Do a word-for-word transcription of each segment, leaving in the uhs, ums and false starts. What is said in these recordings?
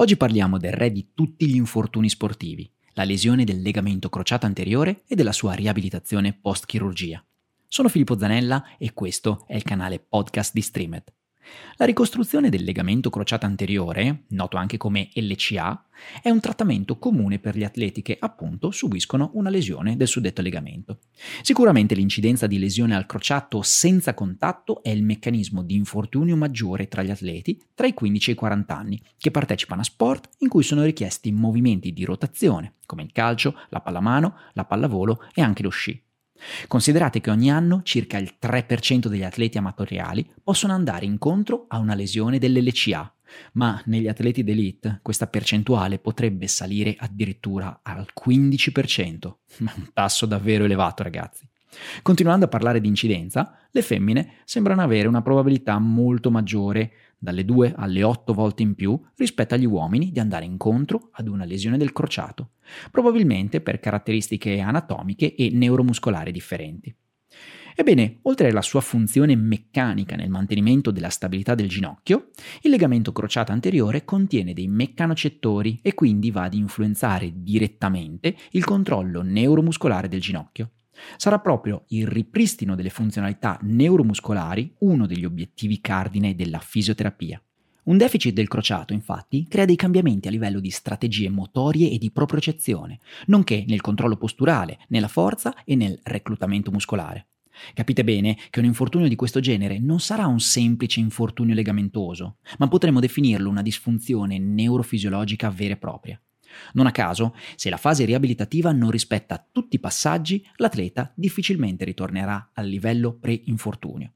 Oggi parliamo del re di tutti gli infortuni sportivi, la lesione del legamento crociato anteriore e della sua riabilitazione post-chirurgia. Sono Filippo Zanella e questo è il canale podcast di Streamet. La ricostruzione del legamento crociato anteriore, noto anche come L C A, è un trattamento comune per gli atleti che, appunto, subiscono una lesione del suddetto legamento. Sicuramente l'incidenza di lesione al crociato senza contatto è il meccanismo di infortunio maggiore tra gli atleti tra i quindici e i quaranta anni, che partecipano a sport in cui sono richiesti movimenti di rotazione, come il calcio, la pallamano, la pallavolo e anche lo sci. Considerate che ogni anno circa il tre per cento degli atleti amatoriali possono andare incontro a una lesione dell'L C A, ma negli atleti d'élite questa percentuale potrebbe salire addirittura al quindici per cento, un tasso davvero elevato, ragazzi. Continuando a parlare di incidenza, le femmine sembrano avere una probabilità molto maggiore, dalle due alle otto volte in più rispetto agli uomini, di andare incontro ad una lesione del crociato, probabilmente per caratteristiche anatomiche e neuromuscolari differenti. Ebbene, oltre alla sua funzione meccanica nel mantenimento della stabilità del ginocchio, il legamento crociato anteriore contiene dei meccanocettori e quindi va ad influenzare direttamente il controllo neuromuscolare del ginocchio. Sarà proprio il ripristino delle funzionalità neuromuscolari uno degli obiettivi cardine della fisioterapia. Un deficit del crociato, infatti, crea dei cambiamenti a livello di strategie motorie e di propriocezione, nonché nel controllo posturale, nella forza e nel reclutamento muscolare. Capite bene che un infortunio di questo genere non sarà un semplice infortunio legamentoso, ma potremmo definirlo una disfunzione neurofisiologica vera e propria. Non a caso, se la fase riabilitativa non rispetta tutti i passaggi, l'atleta difficilmente ritornerà al livello pre-infortunio.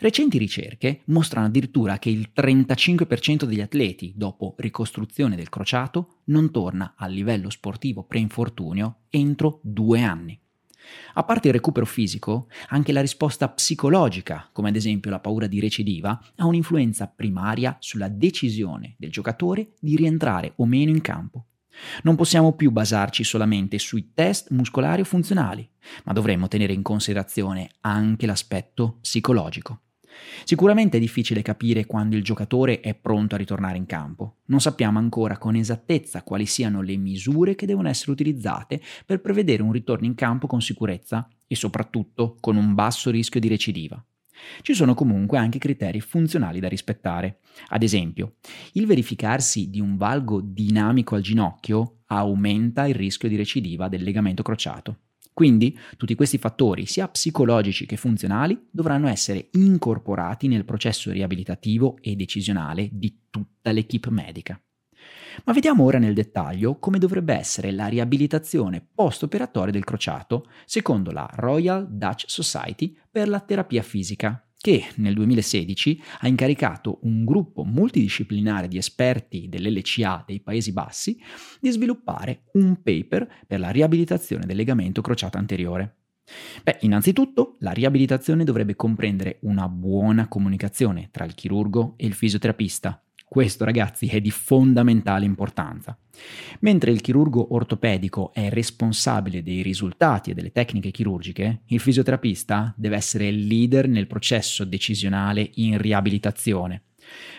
Recenti ricerche mostrano addirittura che il trentacinque per cento degli atleti dopo ricostruzione del crociato non torna al livello sportivo pre-infortunio entro due anni. A parte il recupero fisico, anche la risposta psicologica, come ad esempio la paura di recidiva, ha un'influenza primaria sulla decisione del giocatore di rientrare o meno in campo. Non possiamo più basarci solamente sui test muscolari o funzionali, ma dovremmo tenere in considerazione anche l'aspetto psicologico. Sicuramente è difficile capire quando il giocatore è pronto a ritornare in campo. Non sappiamo ancora con esattezza quali siano le misure che devono essere utilizzate per prevedere un ritorno in campo con sicurezza e soprattutto con un basso rischio di recidiva. Ci sono comunque anche criteri funzionali da rispettare. Ad esempio, il verificarsi di un valgo dinamico al ginocchio aumenta il rischio di recidiva del legamento crociato. Quindi, tutti questi fattori, sia psicologici che funzionali, dovranno essere incorporati nel processo riabilitativo e decisionale di tutta l'equipe medica. Ma vediamo ora nel dettaglio come dovrebbe essere la riabilitazione post-operatoria del crociato secondo la Royal Dutch Society per la terapia fisica, che nel duemilasedici ha incaricato un gruppo multidisciplinare di esperti dell'L C A dei Paesi Bassi di sviluppare un paper per la riabilitazione del legamento crociato anteriore. Beh, innanzitutto la riabilitazione dovrebbe comprendere una buona comunicazione tra il chirurgo e il fisioterapista. Questo, ragazzi, è di fondamentale importanza. Mentre il chirurgo ortopedico è responsabile dei risultati e delle tecniche chirurgiche, il fisioterapista deve essere il leader nel processo decisionale in riabilitazione.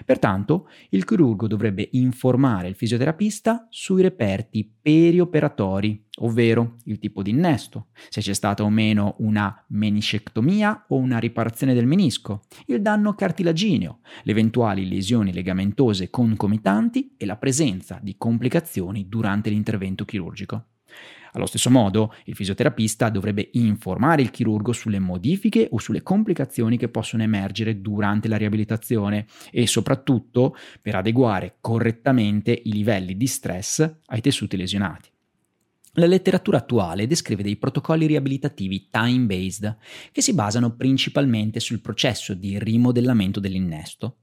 Pertanto, il chirurgo dovrebbe informare il fisioterapista sui reperti perioperatori, ovvero il tipo di innesto, se c'è stata o meno una meniscectomia o una riparazione del menisco, il danno cartilagineo, le eventuali lesioni legamentose concomitanti e la presenza di complicazioni durante l'intervento chirurgico. Allo stesso modo, il fisioterapista dovrebbe informare il chirurgo sulle modifiche o sulle complicazioni che possono emergere durante la riabilitazione e soprattutto per adeguare correttamente i livelli di stress ai tessuti lesionati. La letteratura attuale descrive dei protocolli riabilitativi time-based che si basano principalmente sul processo di rimodellamento dell'innesto.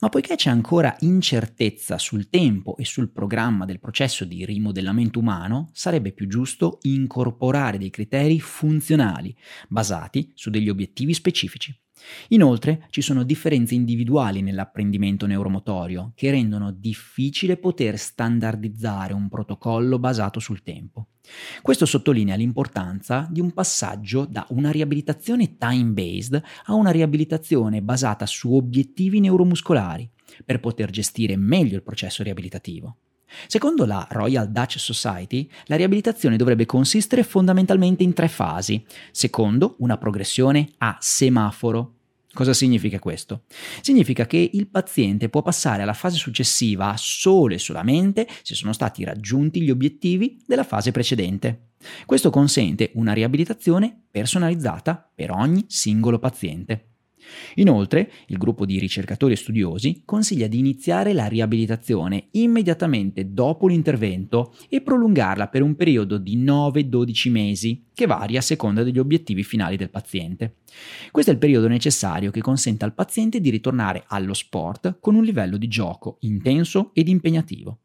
Ma poiché c'è ancora incertezza sul tempo e sul programma del processo di rimodellamento umano, sarebbe più giusto incorporare dei criteri funzionali basati su degli obiettivi specifici. Inoltre ci sono differenze individuali nell'apprendimento neuromotorio che rendono difficile poter standardizzare un protocollo basato sul tempo. Questo sottolinea l'importanza di un passaggio da una riabilitazione time-based a una riabilitazione basata su obiettivi neuromuscolari, per poter gestire meglio il processo riabilitativo. Secondo la Royal Dutch Society, la riabilitazione dovrebbe consistere fondamentalmente in tre fasi, secondo una progressione a semaforo. Cosa significa questo? Significa che il paziente può passare alla fase successiva solo e solamente se sono stati raggiunti gli obiettivi della fase precedente. Questo consente una riabilitazione personalizzata per ogni singolo paziente. Inoltre, il gruppo di ricercatori e studiosi consiglia di iniziare la riabilitazione immediatamente dopo l'intervento e prolungarla per un periodo di nove dodici mesi, che varia a seconda degli obiettivi finali del paziente. Questo è il periodo necessario che consente al paziente di ritornare allo sport con un livello di gioco intenso ed impegnativo.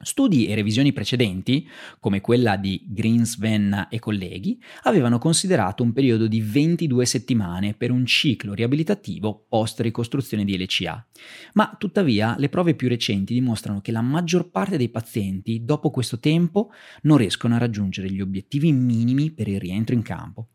Studi e revisioni precedenti, come quella di Greensvenna e colleghi, avevano considerato un periodo di ventidue settimane per un ciclo riabilitativo post-ricostruzione di L C A, ma tuttavia le prove più recenti dimostrano che la maggior parte dei pazienti dopo questo tempo non riescono a raggiungere gli obiettivi minimi per il rientro in campo.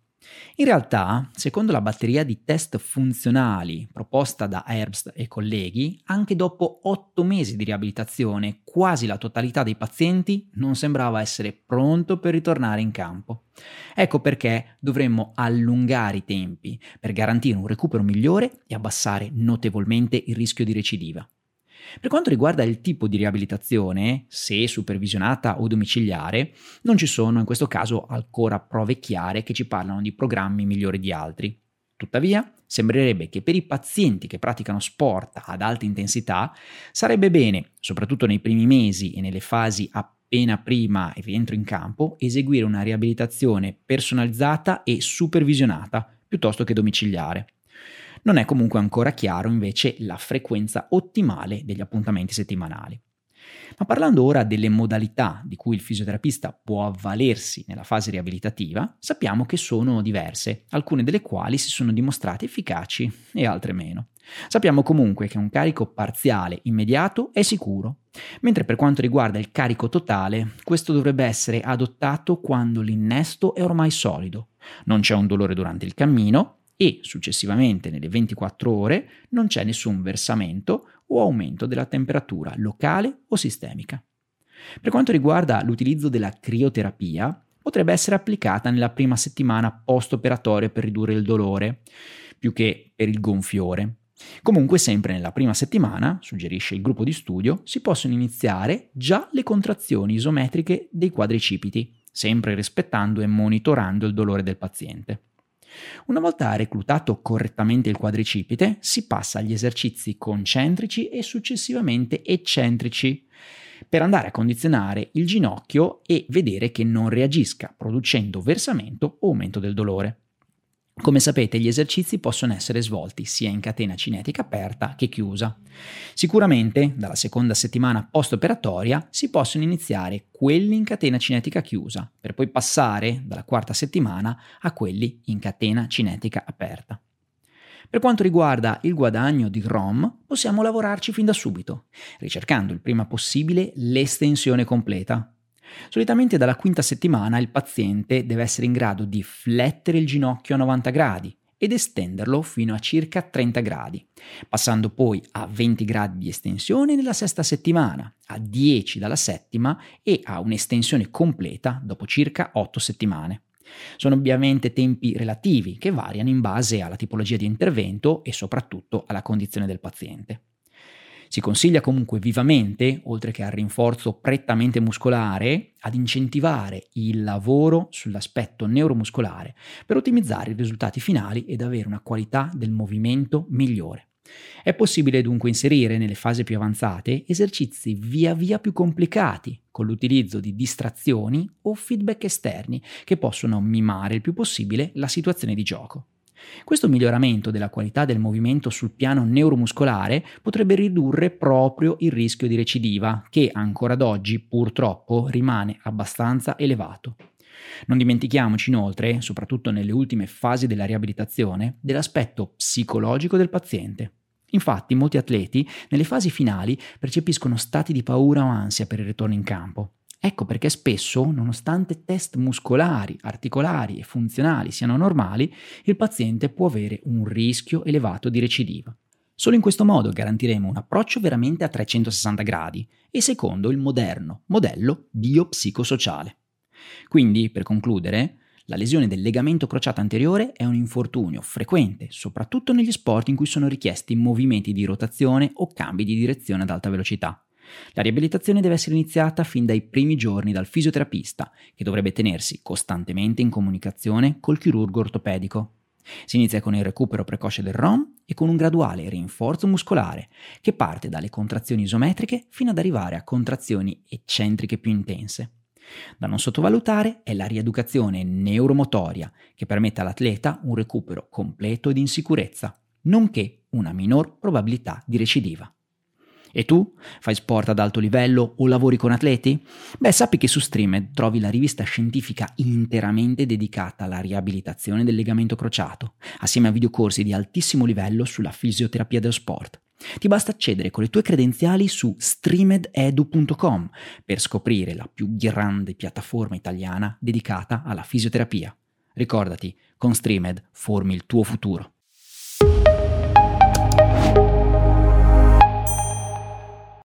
In realtà, secondo la batteria di test funzionali proposta da Herbst e colleghi, anche dopo otto mesi di riabilitazione, quasi la totalità dei pazienti non sembrava essere pronto per ritornare in campo. Ecco perché dovremmo allungare i tempi per garantire un recupero migliore e abbassare notevolmente il rischio di recidiva. Per quanto riguarda il tipo di riabilitazione, se supervisionata o domiciliare, non ci sono in questo caso ancora prove chiare che ci parlano di programmi migliori di altri. Tuttavia, sembrerebbe che per i pazienti che praticano sport ad alta intensità sarebbe bene, soprattutto nei primi mesi e nelle fasi appena prima il rientro in campo, eseguire una riabilitazione personalizzata e supervisionata piuttosto che domiciliare. Non è comunque ancora chiaro invece la frequenza ottimale degli appuntamenti settimanali. Ma parlando ora delle modalità di cui il fisioterapista può avvalersi nella fase riabilitativa, sappiamo che sono diverse, alcune delle quali si sono dimostrate efficaci e altre meno. Sappiamo comunque che un carico parziale immediato è sicuro, mentre per quanto riguarda il carico totale, questo dovrebbe essere adottato quando l'innesto è ormai solido, non c'è un dolore durante il cammino, e successivamente nelle ventiquattro ore non c'è nessun versamento o aumento della temperatura locale o sistemica. Per quanto riguarda l'utilizzo della crioterapia, potrebbe essere applicata nella prima settimana post-operatoria per ridurre il dolore, più che per il gonfiore. Comunque, sempre nella prima settimana, suggerisce il gruppo di studio, si possono iniziare già le contrazioni isometriche dei quadricipiti, sempre rispettando e monitorando il dolore del paziente. Una volta reclutato correttamente il quadricipite, si passa agli esercizi concentrici e successivamente eccentrici, per andare a condizionare il ginocchio e vedere che non reagisca, producendo versamento o aumento del dolore. Come sapete, gli esercizi possono essere svolti sia in catena cinetica aperta che chiusa. Sicuramente, dalla seconda settimana post-operatoria si possono iniziare quelli in catena cinetica chiusa, per poi passare dalla quarta settimana a quelli in catena cinetica aperta. Per quanto riguarda il guadagno di ROM, possiamo lavorarci fin da subito, ricercando il prima possibile l'estensione completa. Solitamente dalla quinta settimana il paziente deve essere in grado di flettere il ginocchio a novanta gradi ed estenderlo fino a circa trenta gradi, passando poi a venti gradi di estensione nella sesta settimana, a dieci dalla settima e a un'estensione completa dopo circa otto settimane. Sono ovviamente tempi relativi che variano in base alla tipologia di intervento e soprattutto alla condizione del paziente. Si consiglia comunque vivamente, oltre che al rinforzo prettamente muscolare, ad incentivare il lavoro sull'aspetto neuromuscolare per ottimizzare i risultati finali ed avere una qualità del movimento migliore. È possibile dunque inserire nelle fasi più avanzate esercizi via via più complicati, con l'utilizzo di distrazioni o feedback esterni che possono mimare il più possibile la situazione di gioco. Questo miglioramento della qualità del movimento sul piano neuromuscolare potrebbe ridurre proprio il rischio di recidiva, che ancora ad oggi purtroppo rimane abbastanza elevato. Non dimentichiamoci inoltre, soprattutto nelle ultime fasi della riabilitazione, dell'aspetto psicologico del paziente. Infatti, molti atleti nelle fasi finali percepiscono stati di paura o ansia per il ritorno in campo. Ecco perché spesso, nonostante test muscolari, articolari e funzionali siano normali, il paziente può avere un rischio elevato di recidiva. Solo in questo modo garantiremo un approccio veramente a trecentosessanta gradi e secondo il moderno modello biopsicosociale. Quindi, per concludere, la lesione del legamento crociato anteriore è un infortunio frequente, soprattutto negli sport in cui sono richiesti movimenti di rotazione o cambi di direzione ad alta velocità. La riabilitazione deve essere iniziata fin dai primi giorni dal fisioterapista, che dovrebbe tenersi costantemente in comunicazione col chirurgo ortopedico. Si inizia con il recupero precoce del ROM e con un graduale rinforzo muscolare, che parte dalle contrazioni isometriche fino ad arrivare a contrazioni eccentriche più intense. Da non sottovalutare è la rieducazione neuromotoria, che permette all'atleta un recupero completo ed in sicurezza, nonché una minor probabilità di recidiva. E tu? Fai sport ad alto livello o lavori con atleti? Beh, sappi che su Streamet trovi la rivista scientifica interamente dedicata alla riabilitazione del legamento crociato, assieme a videocorsi di altissimo livello sulla fisioterapia dello sport. Ti basta accedere con le tue credenziali su streamed edu punto com per scoprire la più grande piattaforma italiana dedicata alla fisioterapia. Ricordati, con Streamed formi il tuo futuro.